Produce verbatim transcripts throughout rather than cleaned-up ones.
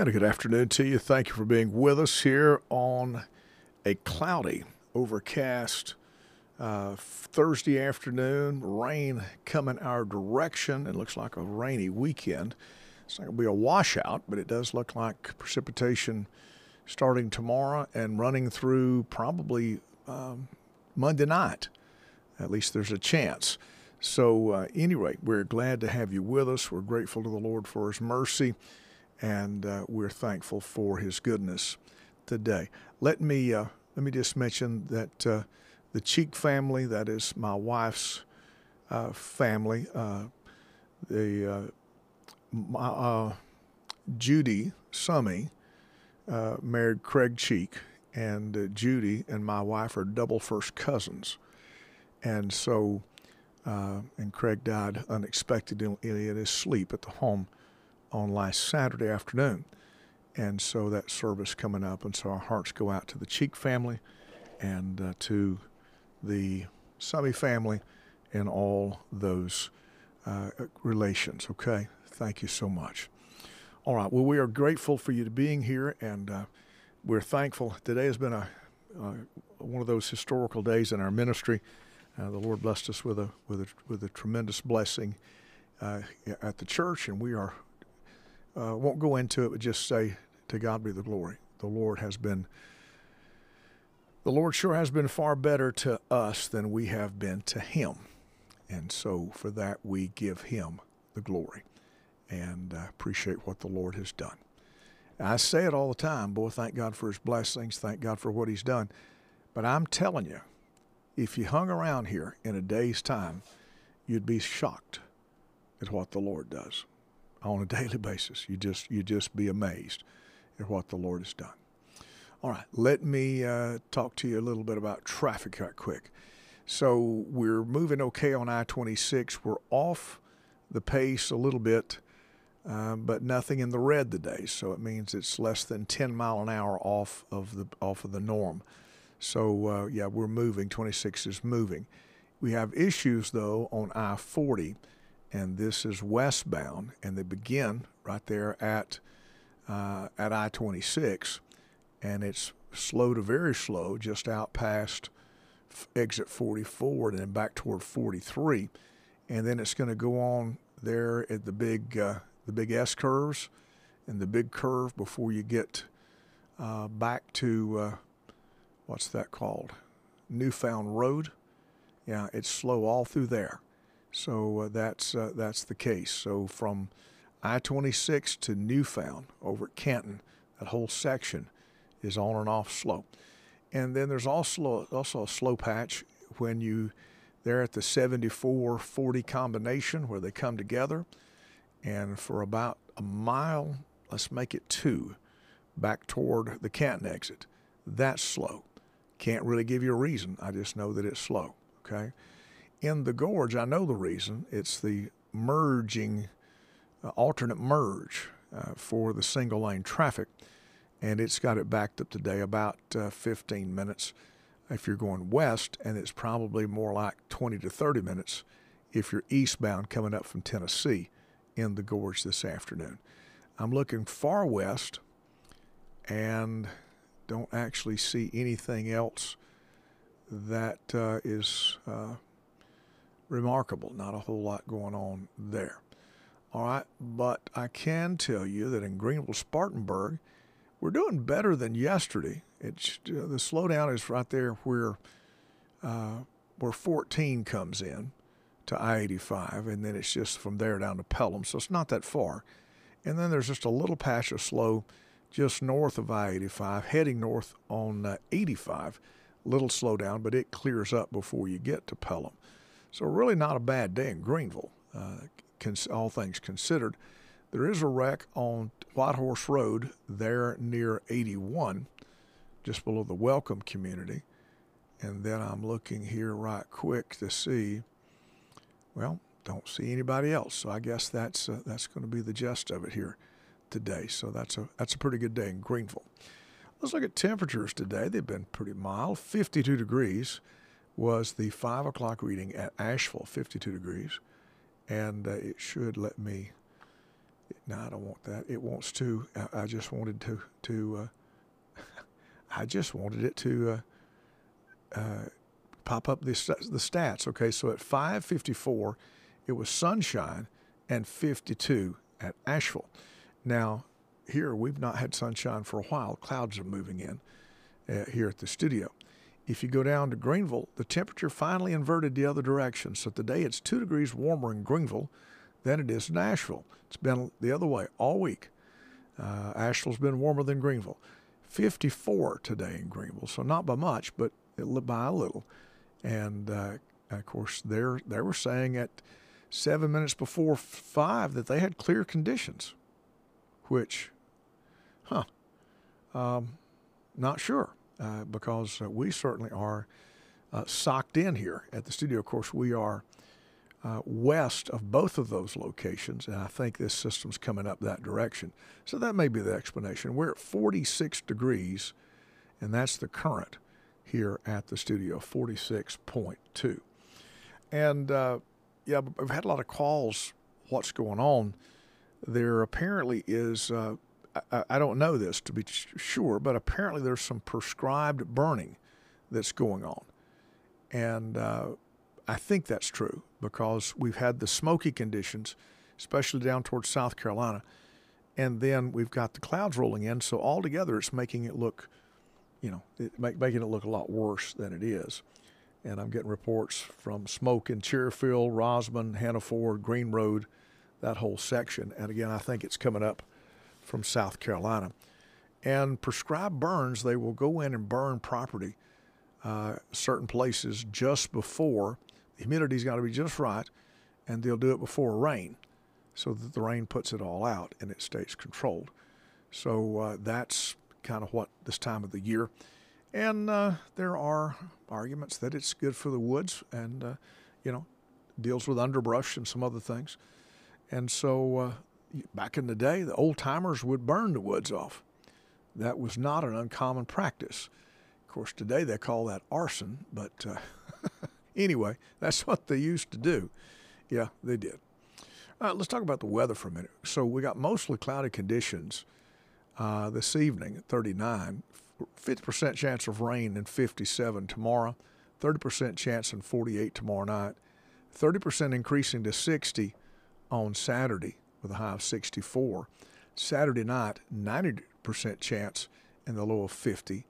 And a good afternoon to you. Thank you for being with us here on a cloudy, overcast uh, Thursday afternoon. Rain coming our direction. It looks like a rainy weekend. It's not going to be a washout, but it does look like precipitation starting tomorrow and running through probably um, Monday night. At least there's a chance. So uh, anyway, we're glad to have you with us. We're grateful to the Lord for his mercy, and uh, we're thankful for his goodness today. Let me uh, let me just mention that uh, the Cheek family, that is my wife's uh, family, uh, the uh, my, uh, Judy Summey uh, married Craig Cheek, and uh, Judy and my wife are double first cousins, and so. Uh, and Craig died unexpectedly in his sleep at the home on last Saturday afternoon. And so that service coming up, and so our hearts go out to the Cheek family and uh, to the Summey family and all those uh, relations, okay? Thank you so much. All right, well, we are grateful for you being here, and uh, we're thankful. Today has been a uh, one of those historical days in our ministry. Uh, the Lord blessed us with a with a with a tremendous blessing uh, at the church, and we are uh, won't go into it, but just say to God be the glory. The Lord has been the Lord sure has been far better to us than we have been to Him, and so for that we give Him the glory, and I appreciate what the Lord has done. I say it all the time, boy, thank God for His blessings, thank God for what He's done, but I'm telling you. If you hung around here in a day's time, you'd be shocked at what the Lord does on a daily basis. You just you just be amazed at what the Lord has done. All right, let me uh, talk to you a little bit about traffic right quick. So we're moving okay on I twenty-six. We're off the pace a little bit, uh, but nothing in the red today. So it means it's less than ten mile an hour off of the off of the norm. So, uh, yeah, we're moving. twenty-six is moving. We have issues, though, on I forty, and this is westbound, and they begin right there at uh, at I twenty-six, and it's slow to very slow, just out past f- exit forty-four and then back toward forty-three, and then it's going to go on there at the big uh, the big S-curves and the big curve before you get uh, back to... Uh, What's that called? Newfound Road. Yeah, it's slow all through there. So uh, that's uh, that's the case. So from I twenty-six to Newfound over at Canton, that whole section is on and off slow. And then there's also also a slow patch when you they're at the seventy-four forty combination where they come together, and for about a mile, let's make it two, back toward the Canton exit. That's slow. Can't really give you a reason. I just know that it's slow, okay? In the gorge, I know the reason. It's the merging, uh, alternate merge uh, for the single lane traffic, and it's got it backed up today about uh, fifteen minutes if you're going west, and it's probably more like twenty to thirty minutes if you're eastbound coming up from Tennessee in the gorge this afternoon. I'm looking far west, and don't actually see anything else that uh, is uh, remarkable. Not a whole lot going on there. All right, but I can tell you that in Greenville-Spartanburg, we're doing better than yesterday. It's uh, the slowdown is right there where uh, where fourteen comes in to I eighty-five, and then it's just from there down to Pelham, so it's not that far. And then there's just a little patch of slow just north of I eighty-five, heading north on uh, eighty-five. Little slowdown, but it clears up before you get to Pelham. So really not a bad day in Greenville, uh, cons- all things considered. There is a wreck on White Horse Road there near eighty-one, just below the Welcome community. And then I'm looking here right quick to see, well, don't see anybody else. So I guess that's, uh, that's going to be the gist of it here today. So that's a that's a pretty good day in Greenville. Let's look at temperatures today. They've been pretty mild. fifty-two degrees was the five o'clock reading at Asheville, fifty-two degrees. And uh, it should let me, it no, I don't want that. It wants to. I, I just wanted to. to uh, I just wanted it to uh, uh, pop up the the stats. Okay, so at five fifty-four, it was sunshine and fifty-two at Asheville. Now, here we've not had sunshine for a while. Clouds are moving in uh, here at the studio. If you go down to Greenville, the temperature finally inverted the other direction. So today it's two degrees warmer in Greenville than it is in Asheville. It's been the other way all week. Uh, Asheville's been warmer than Greenville. fifty-four today in Greenville, so not by much, but by a little. And, uh, of course, they're, they were saying at seven minutes before five that they had clear conditions, which, huh, um, not sure. Uh, because uh, we certainly are uh, socked in here at the studio. Of course, we are uh, west of both of those locations, and I think this system's coming up that direction. So that may be the explanation. We're at forty-six degrees, and that's the current here at the studio, forty-six point two. And, uh, yeah, I've had a lot of calls, what's going on. There apparently is... Uh, I don't know this to be sure, but apparently there's some prescribed burning that's going on. And uh, I think that's true because we've had the smoky conditions, especially down towards South Carolina. And then we've got the clouds rolling in. So altogether, it's making it look, you know, it make, making it look a lot worse than it is. And I'm getting reports from smoke in Cherryfield, Rosman, Hannaford, Green Road, that whole section. And again, I think it's coming up from South Carolina. And prescribed burns, they will go in and burn property uh, certain places just before. The humidity's got to be just right, and they'll do it before rain so that the rain puts it all out and it stays controlled. So uh, that's kind of what this time of the year. And uh, there are arguments that it's good for the woods and, uh, you know, deals with underbrush and some other things. And so... Uh, Back in the day, the old-timers would burn the woods off. That was not an uncommon practice. Of course, today they call that arson, but uh, anyway, that's what they used to do. Yeah, they did. All right, let's talk about the weather for a minute. So we got mostly cloudy conditions uh, this evening at thirty-nine, fifty percent chance of rain and fifty-seven tomorrow, thirty percent chance and forty-eight tomorrow night, thirty percent increasing to sixty on Saturday, with a high of sixty-four. Saturday night, ninety percent chance and the low of fifty.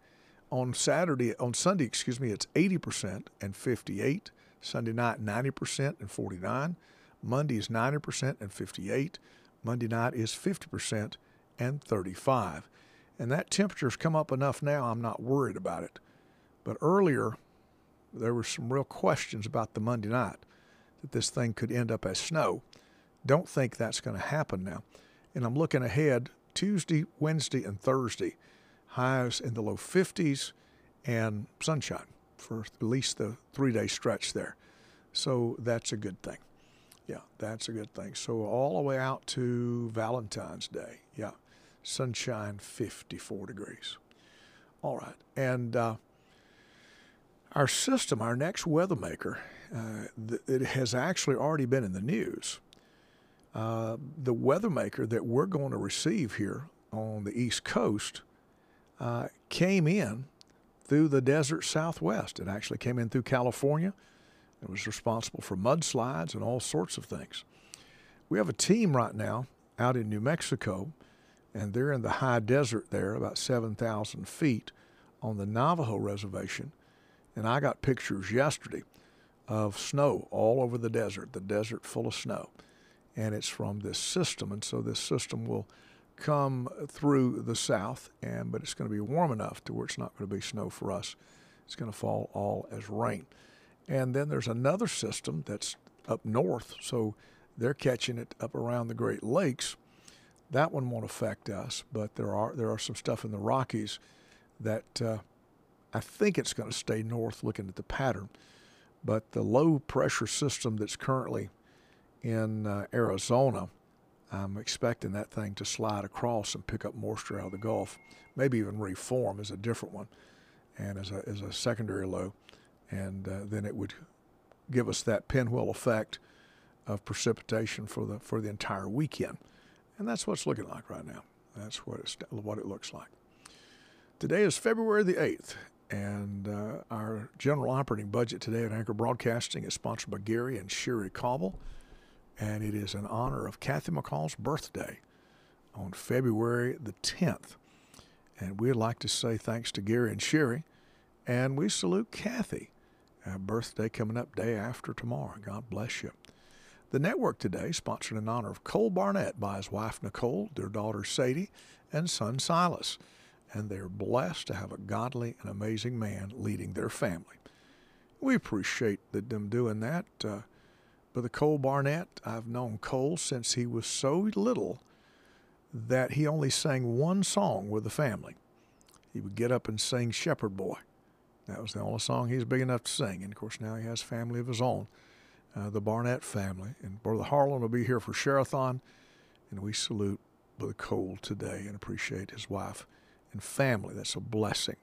On Saturday, on Sunday, excuse me, it's eighty percent and fifty-eight. Sunday night, ninety percent and forty-nine. Monday is ninety percent and fifty-eight. Monday night is fifty percent and thirty-five. And that temperature's come up enough now, I'm not worried about it. But earlier, there were some real questions about the Monday night, that this thing could end up as snow. Don't think that's going to happen now. And I'm looking ahead Tuesday, Wednesday, and Thursday. Highs in the low fifties and sunshine for at least the three-day stretch there. So that's a good thing. Yeah, that's a good thing. So all the way out to Valentine's Day. Yeah, sunshine, fifty-four degrees. All right. And uh, our system, our next weather maker, uh, th- it has actually already been in the news. Uh, the weather maker that we're going to receive here on the East Coast uh, came in through the desert Southwest. It actually came in through California. It was responsible for mudslides and all sorts of things. We have a team right now out in New Mexico, and they're in the high desert there, about seven thousand feet on the Navajo Reservation. And I got pictures yesterday of snow all over the desert, the desert full of snow. And it's from this system, and so this system will come through the south, and but it's going to be warm enough to where it's not going to be snow for us. It's going to fall all as rain. And then there's another system that's up north, so they're catching it up around the Great Lakes. That one won't affect us, but there are there are some stuff in the Rockies that uh, I think it's going to stay north looking at the pattern. But the low-pressure system that's currently in uh, Arizona, I'm expecting that thing to slide across and pick up moisture out of the Gulf, maybe even reform as a different one and as a, as a secondary low. And uh, then it would give us that pinwheel effect of precipitation for the for the entire weekend. And that's what it's looking like right now. That's what, it's, what it looks like. Today is February the eighth, and uh, our general operating budget today at Anchor Broadcasting is sponsored by Gary and Sherry Coble, and it is in honor of Kathy McCall's birthday on February the tenth. And we'd like to say thanks to Gary and Sherry, and we salute Kathy. Our birthday coming up day after tomorrow. God bless you. The network today sponsored in honor of Cole Barnett by his wife Nicole, their daughter Sadie, and son Silas. And they're blessed to have a godly and amazing man leading their family. We appreciate them doing that. Uh, but the Cole Barnett, I've known Cole since he was so little that he only sang one song with the family. He would get up and sing Shepherd Boy. That was the only song he was big enough to sing. And, of course, now he has family of his own, uh, the Barnett family. And Brother Harlan will be here for Share-a-thon. And we salute Brother Cole today and appreciate his wife and family. That's a blessing.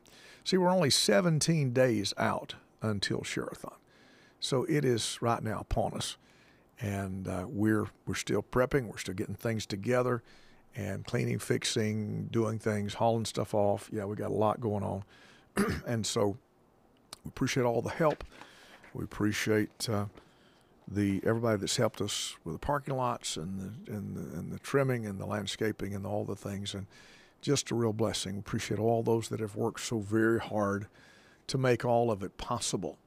See, we're only seventeen days out until Share-a-thon. So it is right now upon us. And uh, we're, we're still prepping. We're still getting things together and cleaning, fixing, doing things, hauling stuff off. Yeah, we got a lot going on. And so we appreciate all the help. We appreciate uh, the everybody that's helped us with the parking lots and the, and the and the trimming and the landscaping and all the things, and just a real blessing. We appreciate all those that have worked so very hard to make all of it possible.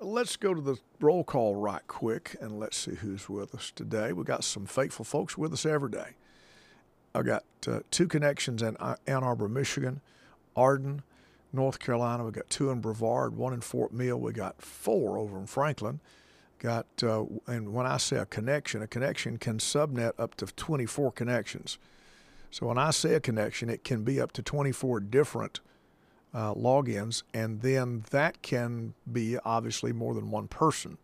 Let's go to the roll call right quick, and let's see who's with us today. We got some faithful folks with us every day. I got uh, two connections in Ann Arbor, Michigan, Arden, North Carolina. We got two in Brevard, one in Fort Mill. We got four over in Franklin. Got uh, and when I say a connection, a connection can subnet up to twenty-four connections. So when I say a connection, it can be up to twenty-four different uh, logins, and then that can be obviously more than one person.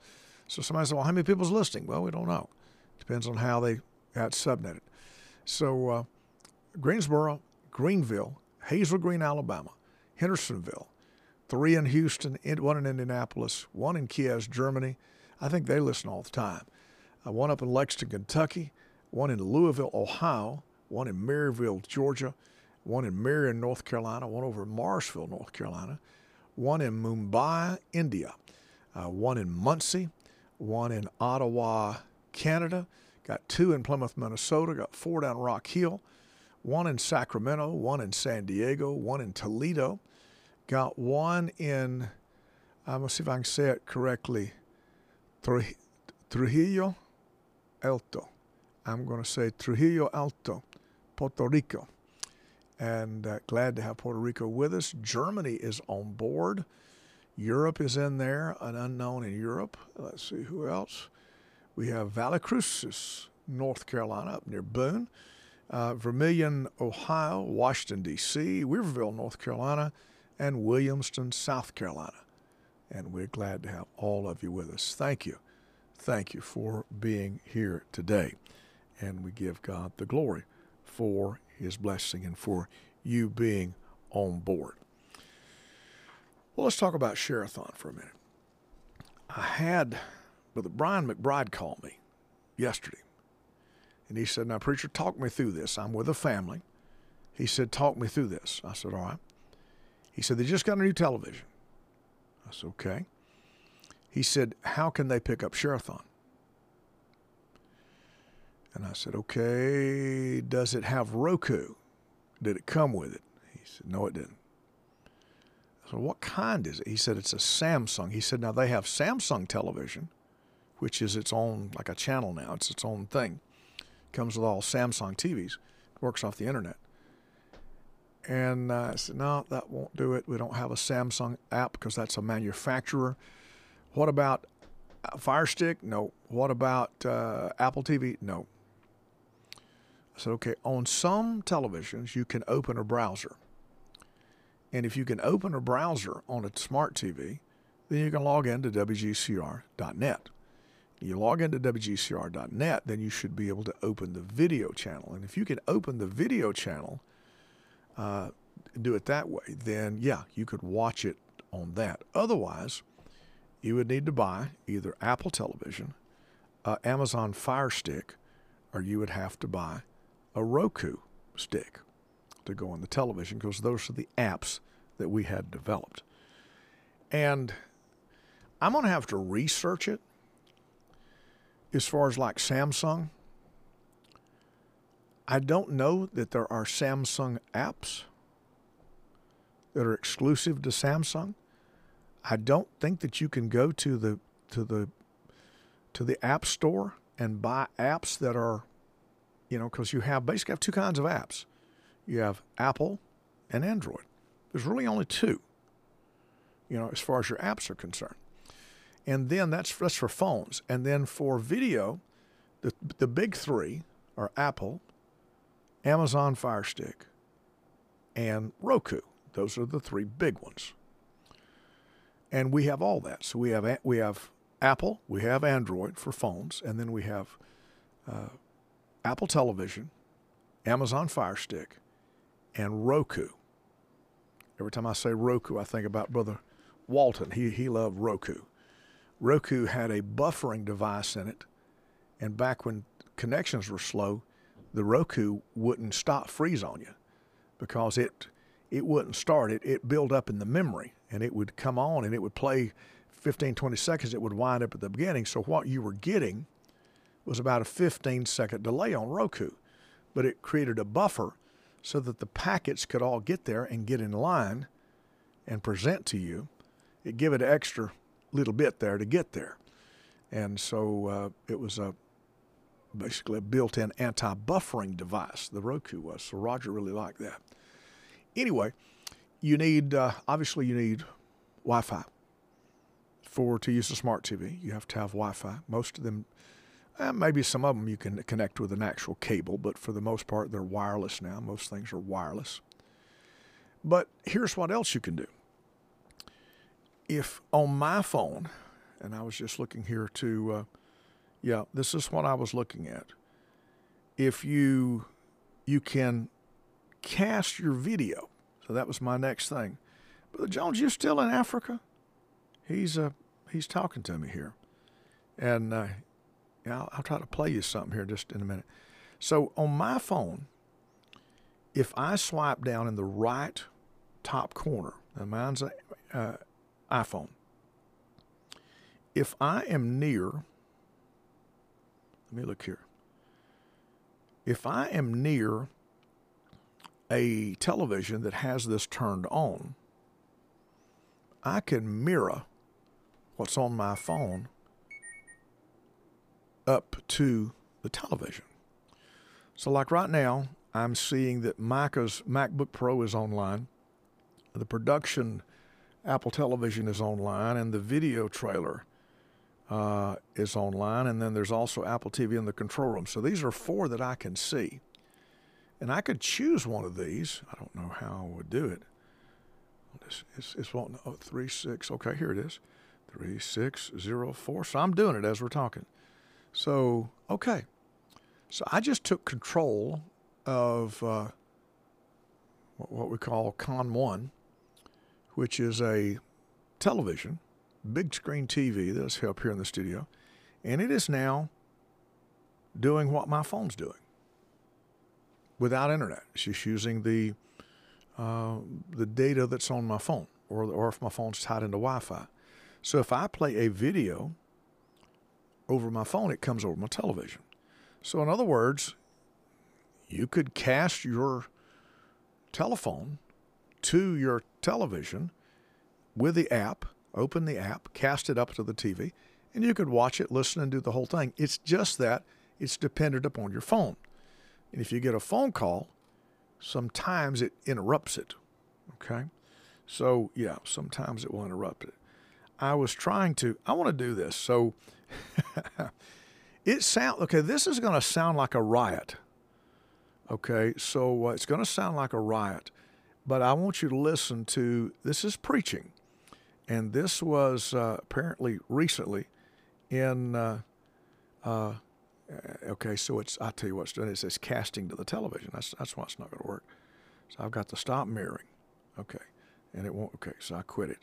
So somebody said, "Well, how many people's listening?" Well, we don't know. Depends on how they got subnetted. So uh, Greensboro, Greenville, Hazel Green, Alabama, Hendersonville, three in Houston, one in Indianapolis, one in Kiev, Germany. I think they listen all the time. Uh, one up in Lexington, Kentucky, one in Louisville, Ohio, one in Maryville, Georgia, one in Marion, North Carolina, one over in Morrisville, North Carolina, one in Mumbai, India, uh, one in Muncie, one in Ottawa, Canada, got two in Plymouth, Minnesota, got four down Rock Hill, one in Sacramento, one in San Diego, one in Toledo, got one in, I'm going to see if I can say it correctly, Trujillo Alto. I'm going to say Trujillo Alto, Puerto Rico. And uh, glad to have Puerto Rico with us. Germany is on board. Europe is in there, an unknown in Europe. Let's see who else. We have Valley Crucis, North Carolina, up near Boone. Uh, Vermilion, Ohio, Washington, D C, Weaverville, North Carolina, and Williamston, South Carolina. And we're glad to have all of you with us. Thank you. Thank you for being here today. And we give God the glory for his blessing and for you being on board. Well, let's talk about Share-a-thon for a minute. I had Brother Brian McBride call me yesterday. And he said, "Now, preacher, talk me through this. I'm with a family." He said, "Talk me through this." I said, "All right." He said, "They just got a new television." I said, "Okay." He said, "How can they pick up Share-a-thon?" And I said, "Okay, does it have Roku? Did it come with it?" He said, "No, it didn't." I said, "What kind is it?" He said, "It's a Samsung." He said, "Now, they have Samsung television, which is its own, like a channel now. It's its own thing. Comes with all Samsung T Vs, works off the internet." And uh, I said, "No, that won't do it. We don't have a Samsung app because that's a manufacturer. What about Fire Stick? No. What about uh, Apple T V? No." I said, "Okay, on some televisions, you can open a browser. And if you can open a browser on a smart T V, then you can log into W G C R dot net. You log into W G C R dot net, then you should be able to open the video channel. And if you can open the video channel, uh, do it that way, then, yeah, you could watch it on that. Otherwise, you would need to buy either Apple Television, uh, Amazon Fire Stick, or you would have to buy a Roku stick to go on the television, because those are the apps that we had developed. And I'm going to have to research it as far as like Samsung. I don't know that there are Samsung apps that are exclusive to Samsung. I don't think that you can go to the to the to the app store and buy apps that are, you know, because you have basically have two kinds of apps. You have Apple and Android. There's really only two, you know, as far as your apps are concerned. And then that's that's for phones. And then for video, the the big three are Apple, Amazon Fire Stick, and Roku. Those are the three big ones. And we have all that. So we have we have Apple, we have Android for phones, and then we have uh, Apple Television, Amazon Fire Stick, and Roku. Every time I say Roku, I think about Brother Walton. He he loved Roku. Roku had a buffering device in it, and back when connections were slow, the Roku wouldn't stop freeze on you because it it wouldn't start. It it built up in the memory, and it would come on, and it would play fifteen, twenty seconds. It would wind up at the beginning. So what you were getting was about a fifteen-second delay on Roku, but it created a buffer so that the packets could all get there and get in line and present to you. It gave it an extra little bit there to get there. And so uh, it was a basically a built-in anti-buffering device, the Roku was. So Roger really liked that. Anyway, you need, uh, obviously you need Wi-Fi. For to use a smart T V, you have to have Wi-Fi. Most of them, eh, maybe some of them you can connect with an actual cable, but for the most part, they're wireless now. Most things are wireless. But here's what else you can do. If on my phone, and I was just looking here to, uh, yeah, this is what I was looking at. If you, you can cast your video. So that was my next thing. Brother Jones, you still in Africa? He's uh, he's talking to me here. And uh, I'll, I'll try to play you something here just in a minute. So on my phone, if I swipe down in the right top corner, and mine's an uh, iPhone, if I am near, let me look here. If I am near a television that has this turned on, I can mirror what's on my phone up to the television. So like right now, I'm seeing that Micah's MacBook Pro is online. The production Apple Television is online, and the video trailer uh, is online. And then there's also Apple T V in the control room. So these are four that I can see. And I could choose one of these. I don't know how I would do it. It's, it's, it's one, oh, three, six. Okay, here it is. Three, six, zero, four. So I'm doing it as we're talking. So, okay. So I just took control of uh, what we call Con one, which is a television, big screen T V that's up here in the studio. And it is now doing what my phone's doing without internet. It's just using the Uh, the data that's on my phone, or, or if my phone's tied into Wi-Fi. So if I play a video over my phone, it comes over my television. So in other words, you could cast your telephone to your television with the app, open the app, cast it up to the T V, and you could watch it, listen, and do the whole thing. It's just that it's dependent upon your phone. And if you get a phone call, sometimes it interrupts it, okay? So, yeah, sometimes it will interrupt it. I was trying to, I want to do this. So it sound, okay, this is going to sound like a riot, okay? So uh, it's going to sound like a riot, but I want you to listen to, this is preaching, and this was uh, apparently recently in, uh, uh, okay, so it's, I tell you what's doing, it says casting to the television. That's that's why it's not going to work. So I've got to stop mirroring. Okay, and it won't, okay, so I quit it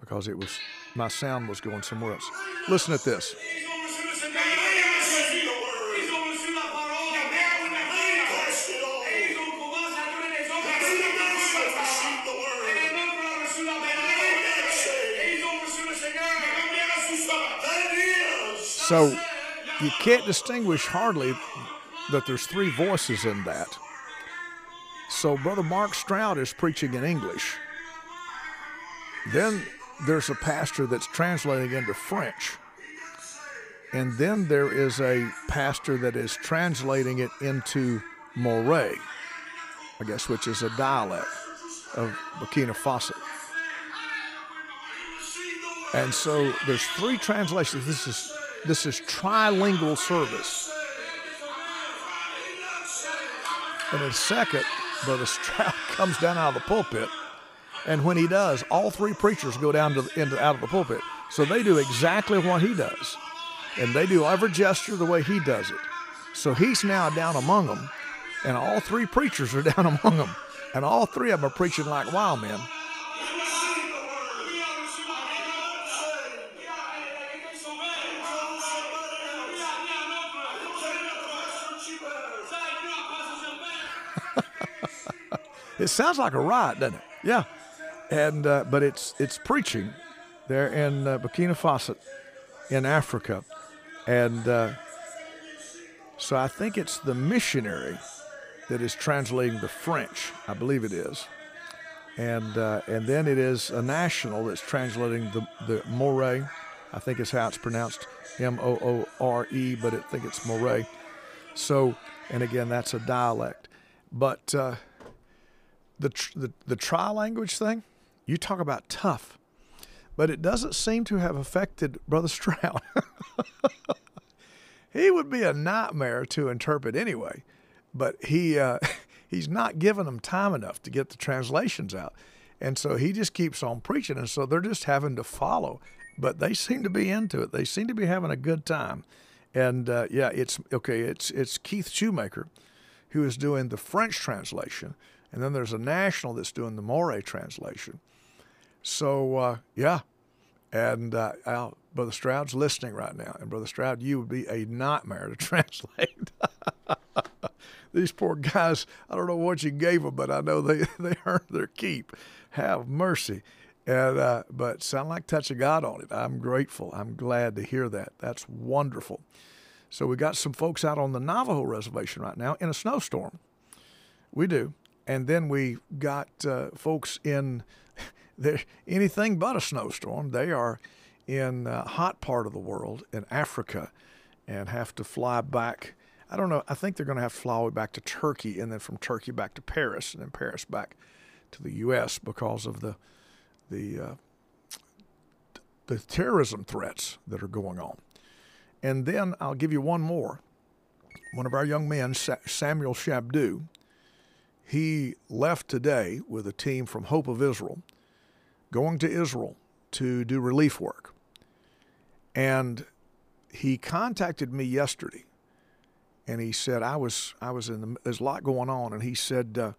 because it was, my sound was going somewhere else. Listen at this. So you can't distinguish hardly that there's three voices in that. So Brother Mark Stroud is preaching in English. Then there's a pastor that's translating into French. And then there is a pastor that is translating it into Moré, I guess, which is a dialect of Burkina Faso. And so there's three translations. This is this is trilingual service. And in a second, Brother Stroud comes down out of the pulpit, and when he does, all three preachers go down to the, into out of the pulpit. So they do exactly what he does, and they do every gesture the way he does it. So he's now down among them, and all three preachers are down among them, and all three of them are preaching like wild men. It sounds like a riot, doesn't it? Yeah, and uh, but it's it's preaching there in uh, Burkina Faso, in Africa, and uh, so I think it's the missionary that is translating the French. I believe it is, and uh, and then it is a national that's translating the the Moré. I think is how it's pronounced, M O O R E, but I think it's Moré. So, and again, that's a dialect, but. Uh, The, the the tri-language thing, you talk about tough, but it doesn't seem to have affected Brother Stroud. He would be a nightmare to interpret anyway, but he uh, he's not giving them time enough to get the translations out. And so he just keeps on preaching, and so they're just having to follow. But they seem to be into it. They seem to be having a good time. And, uh, yeah, it's okay, it's, it's Keith Shoemaker who is doing the French translation, and then there's a national that's doing the Moré translation. So, uh, yeah, and uh, I'll, Brother Stroud's listening right now. And, Brother Stroud, you would be a nightmare to translate. These poor guys, I don't know what you gave them, but I know they, they earned their keep. Have mercy. And uh, but sound like touch of God on it. I'm grateful. I'm glad to hear that. That's wonderful. So we got some folks out on the Navajo Reservation right now in a snowstorm. We do. And then we got uh, folks in anything but a snowstorm. They are in a hot part of the world, in Africa, and have to fly back. I don't know. I think they're going to have to fly all the way back to Turkey, and then from Turkey back to Paris, and then Paris back to the U S because of the the uh, the terrorism threats that are going on. And then I'll give you one more. One of our young men, Sa- Samuel Shabdu, he left today with a team from Hope of Israel, going to Israel to do relief work. And he contacted me yesterday, and he said, I was I was in the, there's a lot going on, and he said, uh,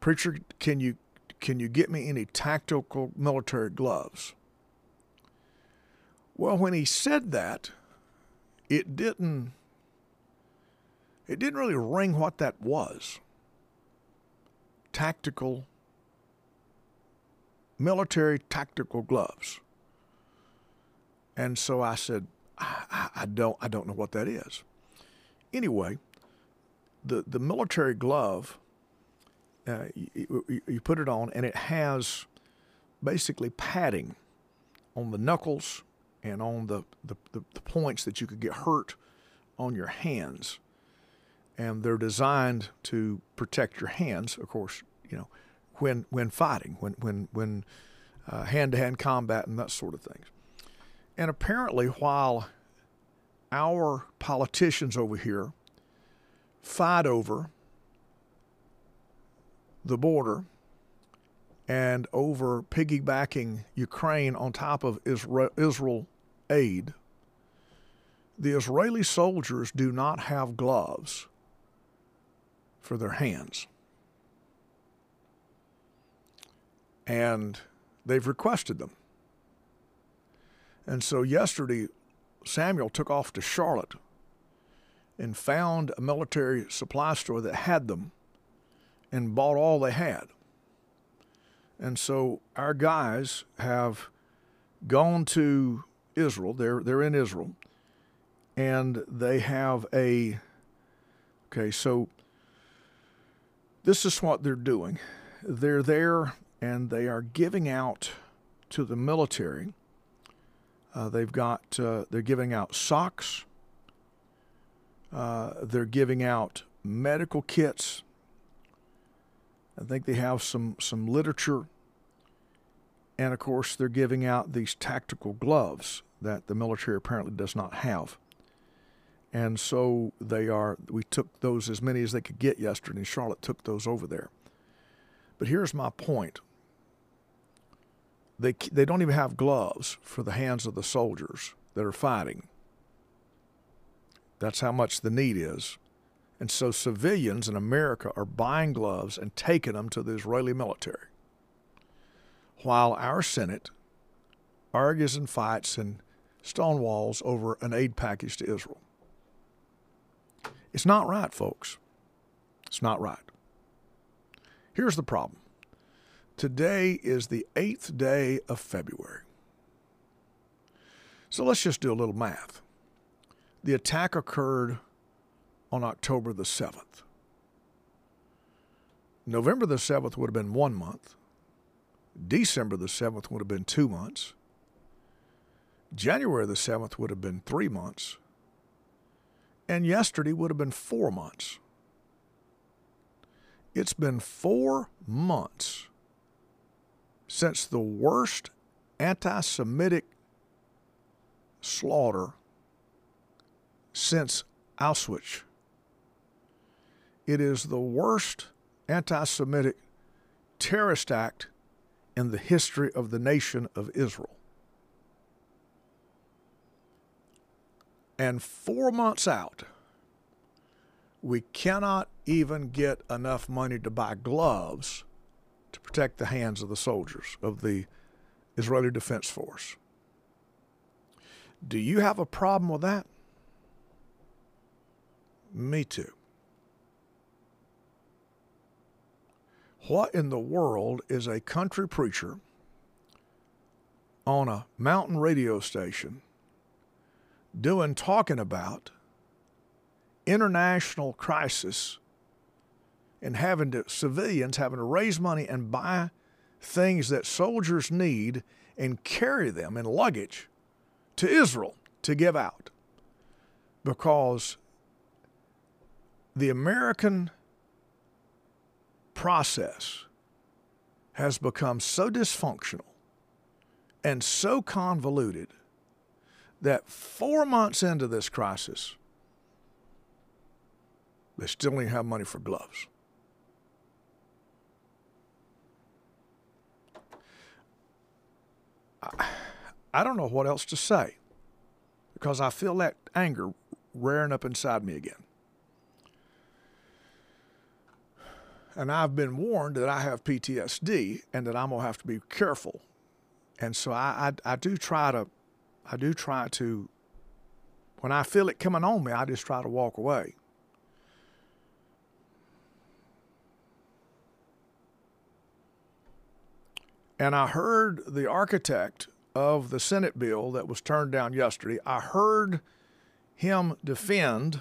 preacher, can you can you get me any tactical military gloves? Well, when he said that, it didn't it didn't really ring what that was. Tactical, military tactical gloves. And so I said, I, I don't, I don't know what that is. Anyway, the the military glove, uh, you, you, you put it on, and it has basically padding on the knuckles and on the the, the, the points that you could get hurt on your hands. And they're designed to protect your hands, of course, you know, when when fighting, when when when uh, hand-to-hand combat and that sort of things. And apparently, while our politicians over here fight over the border and over piggybacking Ukraine on top of Israel, Israel aid, the Israeli soldiers do not have gloves for their hands. And they've requested them. And so yesterday, Samuel took off to Charlotte and found a military supply store that had them and bought all they had. And so our guys have gone to Israel. They're, they're in Israel. and they have a, okay, so this is what they're doing. They're there and they are giving out to the military. Uh, they've got, uh, they're giving out socks. Uh, they're giving out medical kits. I think they have some, some literature. And, of course, they're giving out these tactical gloves that the military apparently does not have. And so they are, we took those as many as they could get yesterday. Charlotte took those over there. But here's my point. They, they don't even have gloves for the hands of the soldiers that are fighting. That's how much the need is. And so civilians in America are buying gloves and taking them to the Israeli military, while our Senate argues and fights and stonewalls over an aid package to Israel. It's not right, folks. It's not right. Here's the problem. Today is the eighth day of February. So let's just do a little math. The attack occurred on October the seventh. November the seventh would have been one month. December the seventh would have been two months. January the seventh would have been three months. And yesterday would have been four months. It's been four months since the worst anti-Semitic slaughter since Auschwitz. It is the worst anti-Semitic terrorist act in the history of the nation of Israel. And four months out, we cannot even get enough money to buy gloves to protect the hands of the soldiers of the Israeli Defense Force. Do you have a problem with that? Me too. What in the world is a country preacher on a mountain radio station doing talking about international crisis and having to, civilians having to raise money and buy things that soldiers need and carry them in luggage to Israel to give out? Because the American process has become so dysfunctional and so convoluted that four months into this crisis, they still don't even have money for gloves. I, I don't know what else to say, because I feel that anger rearing up inside me again. And I've been warned that I have P T S D and that I'm gonna have to be careful. And so I, I, I do try to, I do try to, when I feel it coming on me, I just try to walk away. And I heard the architect of the Senate bill that was turned down yesterday. I heard him defend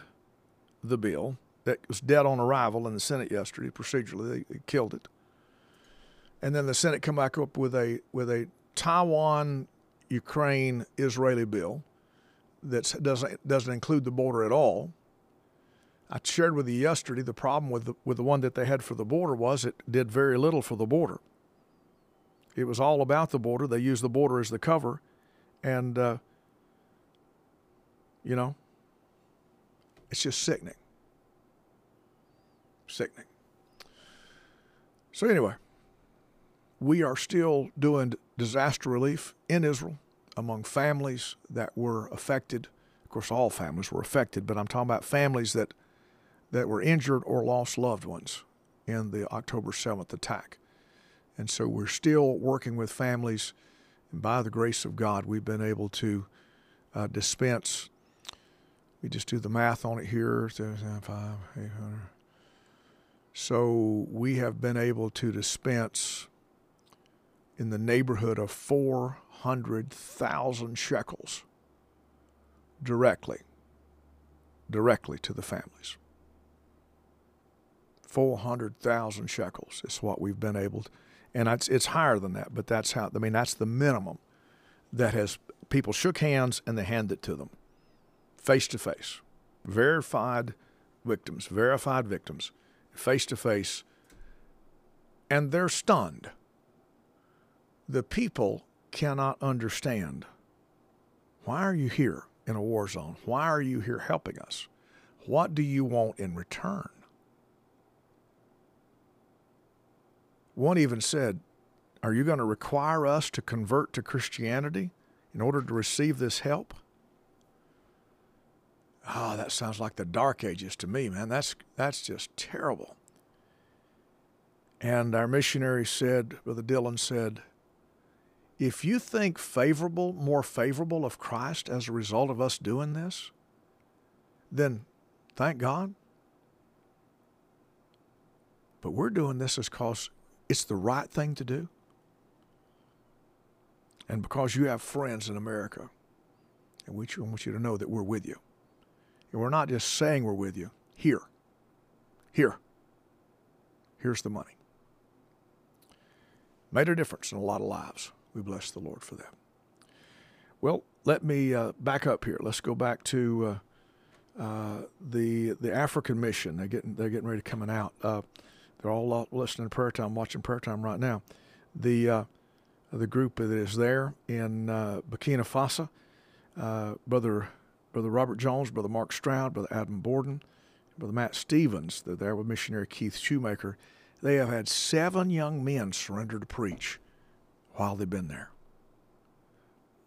the bill that was dead on arrival in the Senate yesterday. Procedurally, they, they killed it. And then the Senate come back up with a with a Taiwan, Ukraine, Israeli bill that doesn't doesn't include the border at all. I shared with you yesterday the problem with the, with the one that they had for the border was it did very little for the border. It was all about the border. They used the border as the cover, and uh, you know, it's just sickening. Sickening. So anyway, we are still doing disaster relief in Israel among families that were affected. Of course, all families were affected, but I'm talking about families that that were injured or lost loved ones in the October seventh attack. And so we're still working with families, and by the grace of God, we've been able to uh, dispense. We just do the math on it here. five, eight hundred. So we have been able to dispense in the neighborhood of four hundred thousand shekels directly directly to the families. four hundred thousand shekels is what we've been able to, and it's, it's higher than that, but that's how, I mean, that's the minimum that has, people shook hands and they handed it to them, face to face. Verified victims, verified victims, face to face, and they're stunned. The people cannot understand. Why are you here in a war zone? Why are you here helping us? What do you want in return? One even said, are you going to require us to convert to Christianity in order to receive this help? Oh, that sounds like the Dark Ages to me, man. That's that's just terrible. And our missionary said, Brother Dillon said, if you think favorable, more favorable of Christ as a result of us doing this, then thank God. But we're doing this because it's the right thing to do. And because you have friends in America, and we want you to know that we're with you. And we're not just saying we're with you. Here. Here. Here's the money. Made a difference in a lot of lives. We bless the Lord for that. Well, let me uh, back up here. Let's go back to uh, uh, the the African mission. They're getting they're getting ready to coming out. Uh, they're all listening to prayer time, watching prayer time right now. The uh, the group that is there in uh, Burkina Faso, uh, brother. Brother Robert Jones, Brother Mark Stroud, Brother Adam Borden, Brother Matt Stevens, they're there with missionary Keith Shoemaker. They have had seven young men surrender to preach while they've been there.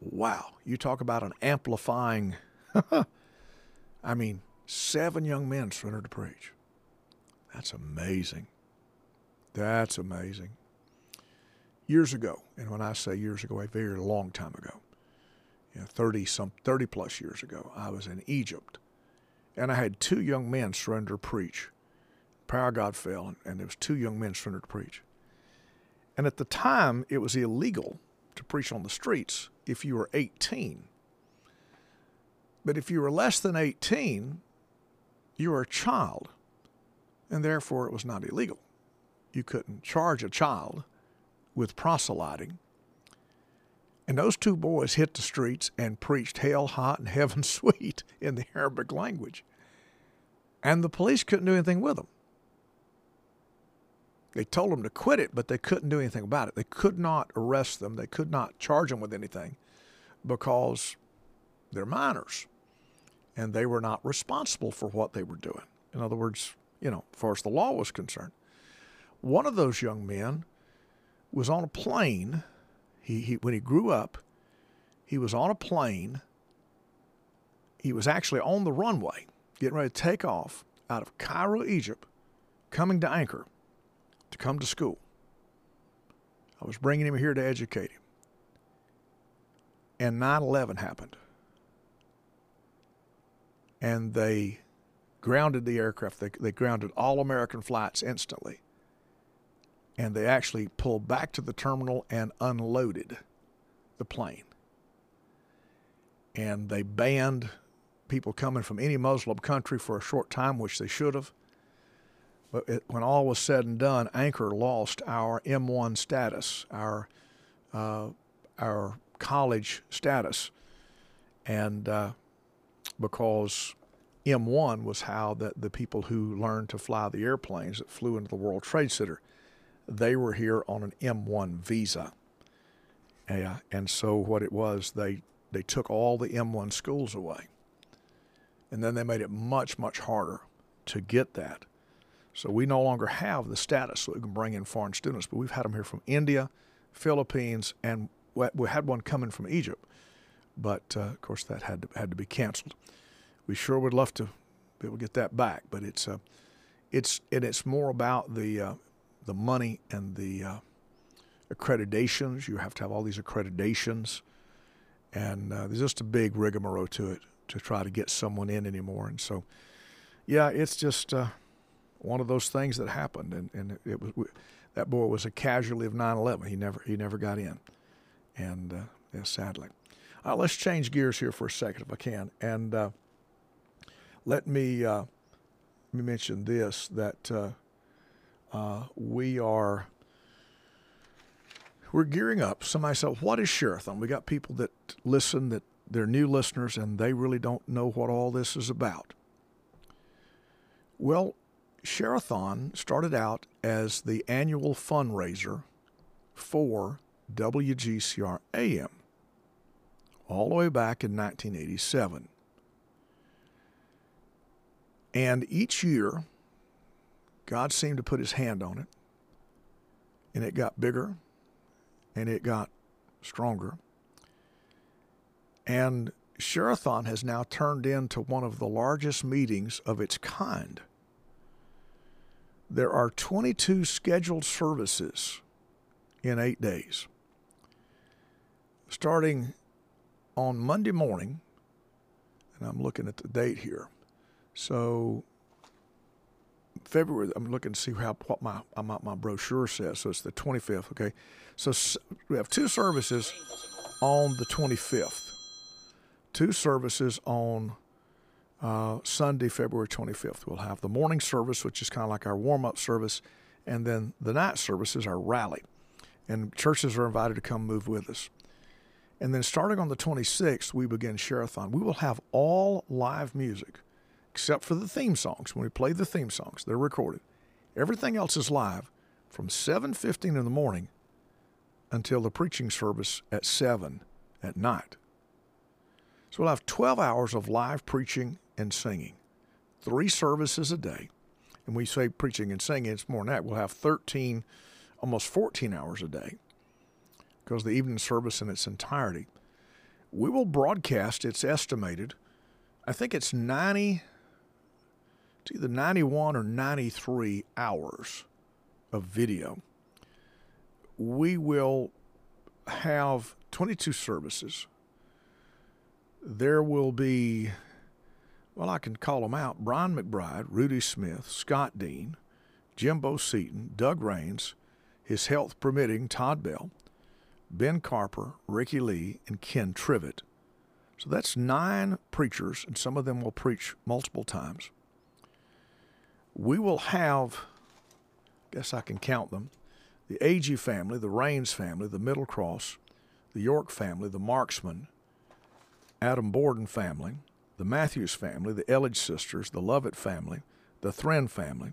Wow. You talk about an amplifying. I mean, seven young men surrender to preach. That's amazing. That's amazing. Years ago, and when I say years ago, a very long time ago, You know, thirty some thirty plus years ago, I was in Egypt, and I had two young men surrender to preach. The power of God fell, and, and there was two young men surrendered to preach. And at the time, it was illegal to preach on the streets if you were eighteen. But if you were less than eighteen, you were a child, and therefore it was not illegal. You couldn't charge a child with proselyting. And those two boys hit the streets and preached hell hot and heaven sweet in the Arabic language. And the police couldn't do anything with them. They told them to quit it, but they couldn't do anything about it. They could not arrest them. They could not charge them with anything because they're minors. And they were not responsible for what they were doing. In other words, you know, as far as the law was concerned. One of those young men was on a plane. He, he, when he grew up, he was on a plane. He was actually on the runway, getting ready to take off out of Cairo, Egypt, coming to Anchor to come to school. I was bringing him here to educate him. And nine eleven happened. And they grounded the aircraft. They, they grounded all American flights instantly. And they actually pulled back to the terminal and unloaded the plane. And they banned people coming from any Muslim country for a short time, which they should have. But it, when all was said and done, Anchor lost our M one status, our uh, our college status, and uh, because M one was how that the people who learned to fly the airplanes that flew into the World Trade Center. They were here on an M one visa. Uh, and so what it was, they, they took all the M one schools away. And then they made it much, much harder to get that. So we no longer have the status that we can bring in foreign students, but we've had them here from India, Philippines, and we had one coming from Egypt. But, uh, of course, that had to, had to be canceled. We sure would love to be able to get that back, but it's, uh, it's, and it's more about the... Uh, the money and the uh, accreditations. You have to have all these accreditations. And uh, there's just a big rigmarole to it to try to get someone in anymore. And so, yeah, it's just uh, one of those things that happened. And, and it, it was we, that boy was a casualty of nine eleven. He never, he never got in. And, uh, yeah, sadly. All right, let's change gears here for a second if I can. And uh, Let me, uh, let me mention this, that uh, uh, we are we're gearing up. Somebody said, what is Sherathon? We got people that listen, that they're new listeners, and they really don't know what all this is about. Well, Sherathon started out as the annual fundraiser for W G C R A M all the way back in nineteen eighty-seven. And each year, God seemed to put his hand on it, and it got bigger, and it got stronger. And Sherathon has now turned into one of the largest meetings of its kind. There are twenty-two scheduled services in eight days. Starting on Monday morning, and I'm looking at the date here, so February, I'm looking to see how what my my, my brochure says, so it's the twenty-fifth, okay? So we have two services on the twenty-fifth, two services on uh, Sunday, February twenty-fifth. We'll have the morning service, which is kind of like our warm-up service, and then the night service is our rally. And churches are invited to come move with us. And then starting on the twenty-sixth, we begin Sherathon. We will have all live music, except for the theme songs. When we play the theme songs, they're recorded. Everything else is live from seven fifteen in the morning until the preaching service at seven at night. So we'll have twelve hours of live preaching and singing, three services a day. And we say preaching and singing, it's more than that. We'll have thirteen, almost fourteen hours a day, because the evening service in its entirety. We will broadcast, it's estimated, I think it's ninety, it's either ninety-one or ninety-three hours of video. We will have twenty-two services. There will be, well, I can call them out, Brian McBride, Rudy Smith, Scott Dean, Jimbo Seton, Doug Rains, his health permitting, Todd Bell, Ben Carper, Ricky Lee, and Ken Trivett. So that's nine preachers, and some of them will preach multiple times. We will have, I guess I can count them, the Agee family, the Rains family, the Middle Cross, the York family, the Marksman, Adam Borden family, the Matthews family, the Elledge sisters, the Lovett family, the Thrin family.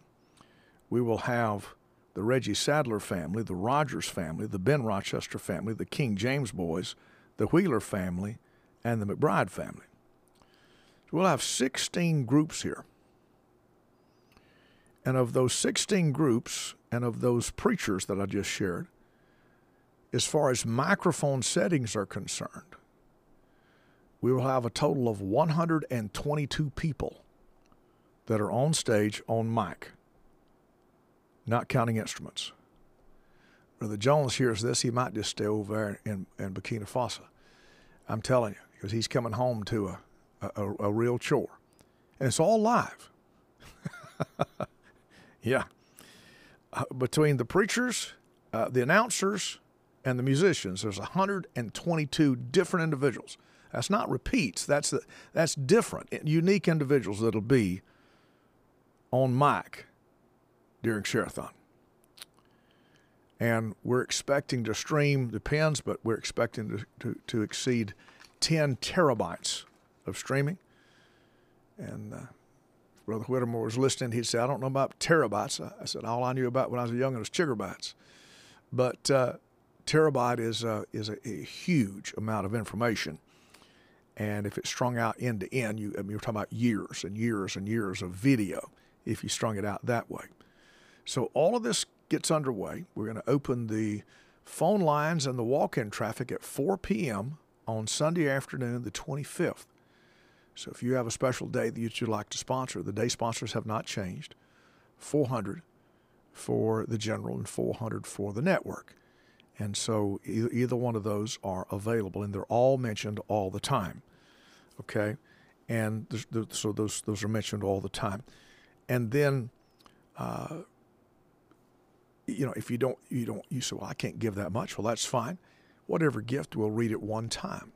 We will have the Reggie Sadler family, the Rogers family, the Ben Rochester family, the King James boys, the Wheeler family, and the McBride family. So we'll have sixteen groups here. And of those sixteen groups and of those preachers that I just shared, as far as microphone settings are concerned, we will have a total of one hundred twenty-two people that are on stage on mic, not counting instruments. Brother Jones hears this, he might just stay over there in, in Burkina Faso. I'm telling you, because he's coming home to a, a, a real chore. And it's all live. Yeah. Uh, between the preachers, uh, the announcers, and the musicians, there's one hundred twenty-two different individuals. That's not repeats. That's, the, that's different, unique individuals that'll be on mic during Sherathon. And we're expecting to stream the pins, but we're expecting to, to, to exceed ten terabytes of streaming. And uh, Brother Whittemore was listening. He said, I don't know about terabytes. I, I said, all I knew about when I was young was chiggerbytes. But uh, terabyte is, uh, is a, a huge amount of information. And if it's strung out end to end, you, I mean, you're talking about years and years and years of video if you strung it out that way. So all of this gets underway. We're going to open the phone lines and the walk-in traffic at four p.m. on Sunday afternoon, the twenty-fifth. So if you have a special day that you'd like to sponsor, the day sponsors have not changed. four hundred for the general and four hundred for the network. And so either one of those are available, and they're all mentioned all the time. Okay? And so those those are mentioned all the time. And then... Uh, You know, if you don't, you don't, you say, well, I can't give that much. Well, that's fine. Whatever gift, we'll read it one time.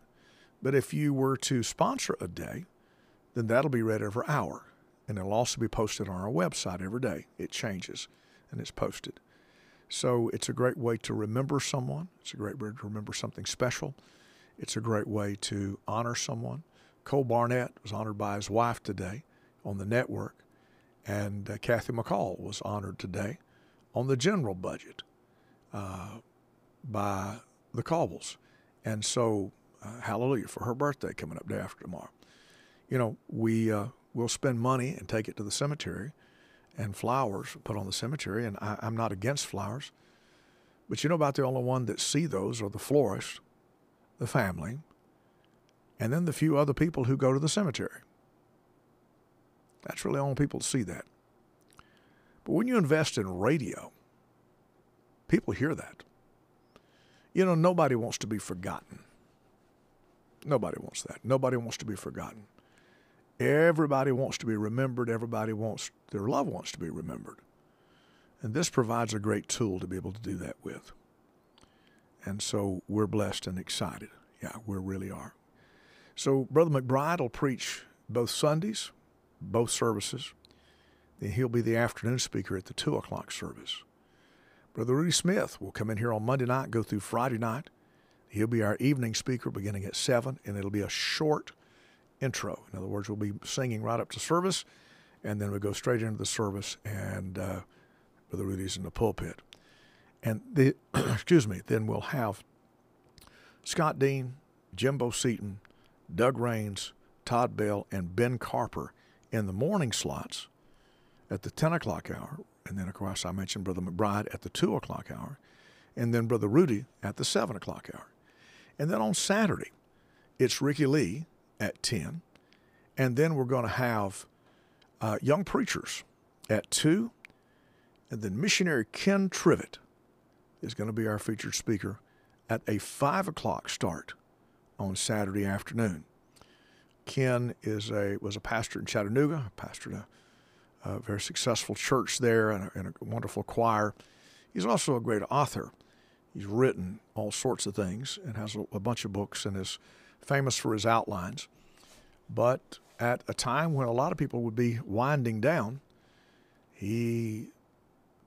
But if you were to sponsor a day, then that'll be read every hour. and it'll also be posted on our website every day. It changes, and it's posted. So it's a great way to remember someone. It's a great way to remember something special. It's a great way to honor someone. Cole Barnett was honored by his wife today on the network, and uh, Kathy McCall was honored today on the general budget uh, by the Cobles. And so, uh, hallelujah, for her birthday coming up day after tomorrow. You know, we uh, will spend money and take it to the cemetery, and flowers put on the cemetery, and I, I'm not against flowers. But you know, about the only one that see those are the florist, the family, and then the few other people who go to the cemetery. That's really the only people that see that. But when you invest in radio, people hear that. You know, nobody wants to be forgotten. Nobody wants that. Nobody wants to be forgotten. Everybody wants to be remembered. Everybody wants their loved ones to be remembered. And this provides a great tool to be able to do that with. And so we're blessed and excited. Yeah, we really are. So Brother McBride will preach both Sundays, both services. Then he'll be the afternoon speaker at the two o'clock service. Brother Rudy Smith will come in here on Monday night, go through Friday night. He'll be our evening speaker beginning at seven, and it'll be a short intro. In other words, we'll be singing right up to service, and then we'll go straight into the service, and uh, Brother Rudy's in the pulpit. And, the, excuse me, then we'll have Scott Dean, Jimbo Seton, Doug Rains, Todd Bell, and Ben Carper in the morning slots at the ten o'clock hour. And then, of course, I mentioned Brother McBride at the two o'clock hour, and then Brother Rudy at the seven o'clock hour. And then on Saturday, it's Ricky Lee at ten. And then we're going to have uh, young preachers at two. And then missionary Ken Trivett is going to be our featured speaker at a five o'clock start on Saturday afternoon. Ken is a was a pastor in Chattanooga, pastored a, a very successful church there, and a, and a wonderful choir. He's also a great author. He's written all sorts of things and has a, a bunch of books and is famous for his outlines. But at a time when a lot of people would be winding down, he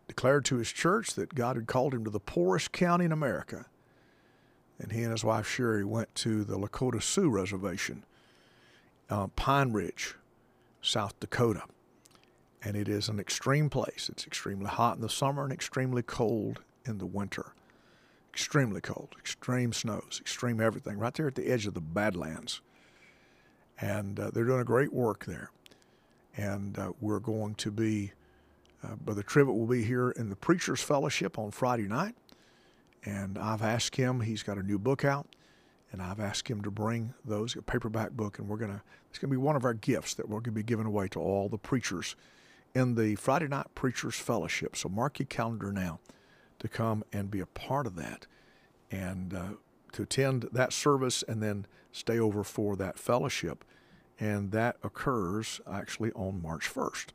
declared to his church that God had called him to the poorest county in America. And he and his wife Sherry went to the Lakota Sioux Reservation, uh, Pine Ridge, South Dakota. And it is an extreme place. It's extremely hot in the summer and extremely cold in the winter. Extremely cold, extreme snows, extreme everything, right there at the edge of the Badlands. And uh, they're doing a great work there. And uh, we're going to be, uh, Brother Trivett will be here in the Preacher's Fellowship on Friday night. And I've asked him, he's got a new book out, and I've asked him to bring those, a paperback book, and we're going to, it's going to be one of our gifts that we're going to be giving away to all the preachers in the Friday Night Preachers Fellowship. So mark your calendar now to come and be a part of that, and uh, to attend that service and then stay over for that fellowship. And that occurs actually on March first.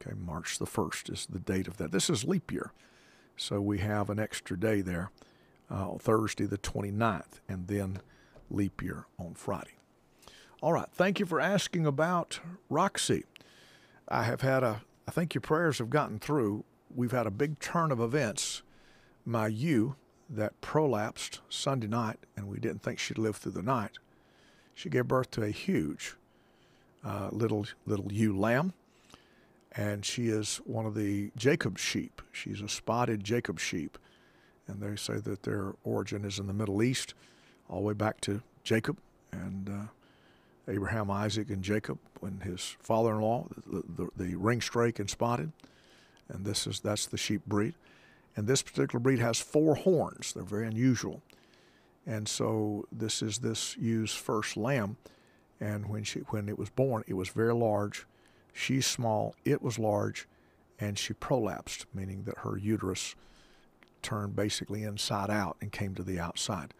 Okay, March the first is the date of that. This is leap year. So we have an extra day there, uh, Thursday the twenty-ninth, and then leap year on Friday. All right, thank you for asking about Roxy. I have had a, I think your prayers have gotten through. We've had a big turn of events. My ewe that prolapsed Sunday night, and we didn't think she'd live through the night, she gave birth to a huge uh, little little ewe lamb, and she is one of the Jacob sheep. She's a spotted Jacob sheep, and they say that their origin is in the Middle East, all the way back to Jacob and uh, Abraham, Isaac, and Jacob, when his father-in-law, the, the, the ring-strake and spotted. And this is that's the sheep breed. And this particular breed has four horns. They're very unusual. And so this is this ewe's first lamb. And when she when it was born, it was very large. She's small, it was large, and she prolapsed, meaning that her uterus turned basically inside out and came to the outside.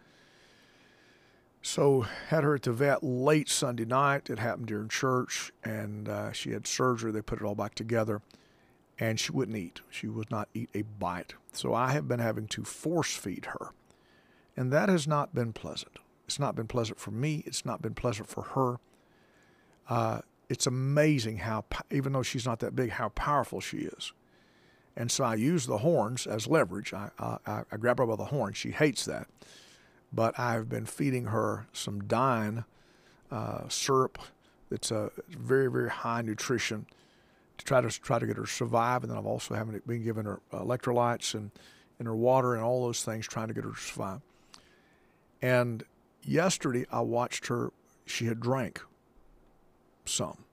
So had her at the vet late Sunday night. It happened during church, and uh, she had surgery. They put it all back together. And she wouldn't eat. She would not eat a bite. So I have been having to force feed her. And that has not been pleasant. It's not been pleasant for me. It's not been pleasant for her. Uh, it's amazing how, even though she's not that big, how powerful she is. And so I use the horns as leverage. I, I, I grab her by the horn. She hates that. But I've been feeding her some Dine uh, syrup that's a very, very high nutrition to try to try to get her to survive. And then I've also having been giving her electrolytes and, and her water and all those things, trying to get her to survive. And yesterday I watched her. She had drank some.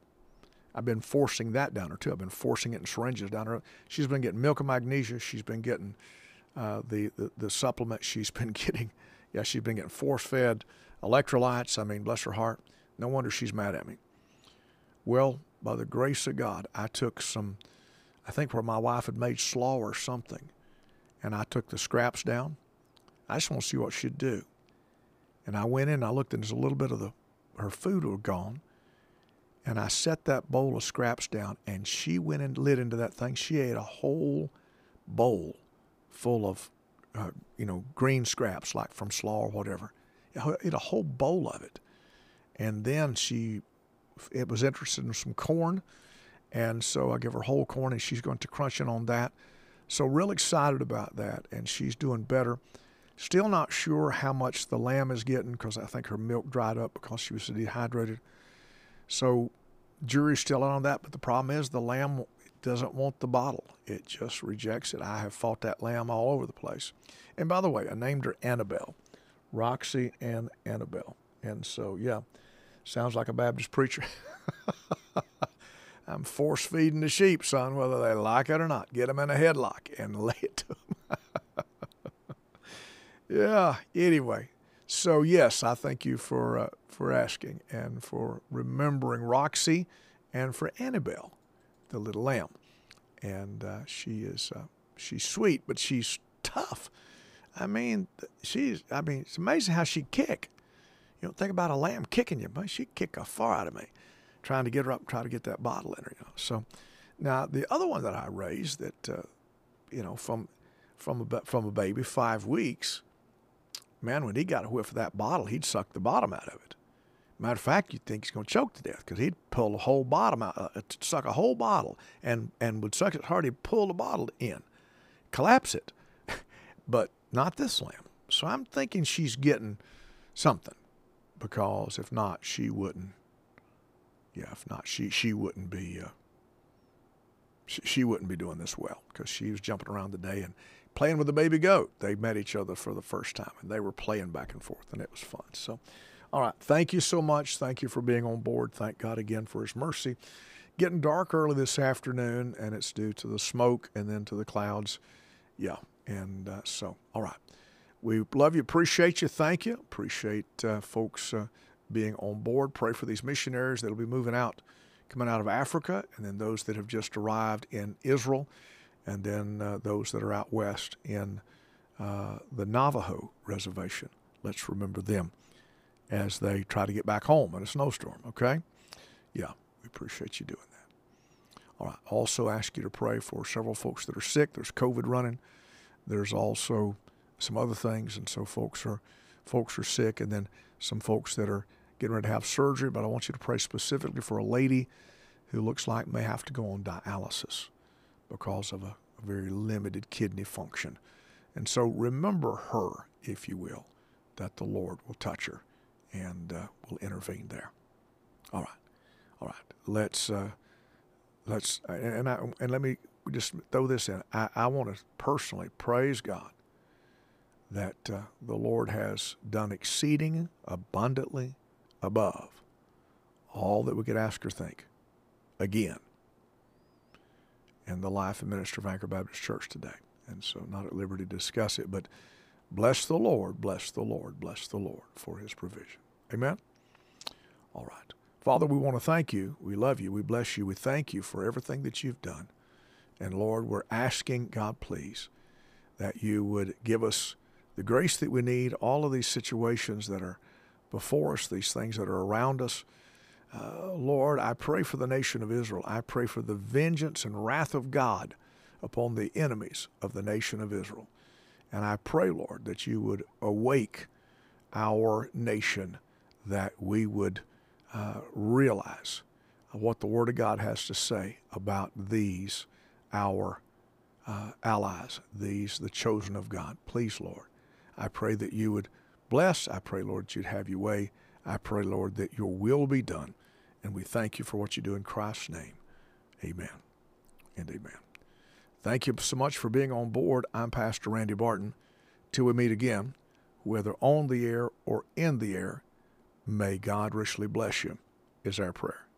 I've been forcing that down her, too. I've been forcing it in syringes down her. She's been getting milk and magnesia. She's been getting uh, the, the, the supplement she's been getting. Yeah, she's been getting force-fed electrolytes. I mean, bless her heart. No wonder she's mad at me. Well, by the grace of God, I took some, I think where my wife had made slaw or something, and I took the scraps down. I just want to see what she'd do. And I went in and I looked, and there's a little bit of the, her food was gone. And I set that bowl of scraps down, and she went and lit into that thing. She ate a whole bowl full of, uh, you know, green scraps, like from slaw or whatever. Ate a whole bowl of it. And then she, it was interested in some corn. And so I give her whole corn, and she's going to crunch in on that. So real excited about that, and she's doing better. Still not sure how much the lamb is getting, because I think her milk dried up because she was dehydrated. So jury's still out on that, but the problem is the lamb doesn't want the bottle. It just rejects it. I have fought that lamb all over the place. And by the way, I named her Annabelle, Roxy and Annabelle. And so, yeah, sounds like a Baptist preacher. I'm force-feeding the sheep, son, whether they like it or not. Get them in a headlock and lay it to them. Yeah, anyway. So, yes, I thank you for uh, for asking and for remembering Roxy and for Annabelle, the little lamb. And uh, she is uh, she's sweet, but she's tough. I mean, she's I mean, it's amazing how she kick. You don't think about a lamb kicking you, but she'd kick a far out of me trying to get her up and try to get that bottle in her. You know? So now the other one that I raised that, uh, you know, from from a, from a baby, five weeks, man, when he got a whiff of that bottle, he'd suck the bottom out of it. Matter of fact, you'd think he's going to choke to death because he'd pull the whole bottom out, uh, suck a whole bottle, and, and would suck it hard. He'd pull the bottle in, collapse it, but not this lamb. So I'm thinking she's getting something because if not, she wouldn't. Yeah, if not, she she wouldn't be. Uh, she, she wouldn't be doing this well because she was jumping around today and playing with the baby goat. They met each other for the first time, and they were playing back and forth, and it was fun. So, all right, thank you so much. Thank you for being on board. Thank God again for his mercy. Getting dark early this afternoon, and it's due to the smoke and then to the clouds. Yeah, and uh, so, all right. We love you, appreciate you, thank you. Appreciate uh, folks uh, being on board. Pray for these missionaries that will be moving out, coming out of Africa, and then those that have just arrived in Israel. And then uh, those that are out west in uh, the Navajo Reservation. Let's remember them as they try to get back home in a snowstorm, okay? Yeah, we appreciate you doing that. All right, also ask you to pray for several folks that are sick. There's COVID running. There's also some other things, and so folks are, folks are sick, and then some folks that are getting ready to have surgery, but I want you to pray specifically for a lady who looks like may have to go on dialysis because of a, a very limited kidney function. And so remember her, if you will, that the Lord will touch her and uh, will intervene there. All right, all right, let's, uh, let's, and I, and let me just throw this in. I, I want to personally praise God that uh, the Lord has done exceeding abundantly above all that we could ask or think. Again, and the life and ministry of Anchor Baptist Church today. And so not at liberty to discuss it, but bless the Lord, bless the Lord, bless the Lord for his provision. Amen? All right. Father, we want to thank you. We love you. We bless you. We thank you for everything that you've done. And Lord, we're asking, God, please, that you would give us the grace that we need, all of these situations that are before us, these things that are around us. Uh, Lord, I pray for the nation of Israel. I pray for the vengeance and wrath of God upon the enemies of the nation of Israel. And I pray, Lord, that you would awake our nation, that we would uh, realize what the Word of God has to say about these, our uh, allies, these, the chosen of God. Please, Lord, I pray that you would bless. I pray, Lord, that you'd have your way. I pray, Lord, that your will be done. And we thank you for what you do in Christ's name. Amen and amen. Thank you so much for being on board. I'm Pastor Randy Barton. Till we meet again, whether on the air or in the air, may God richly bless you, is our prayer.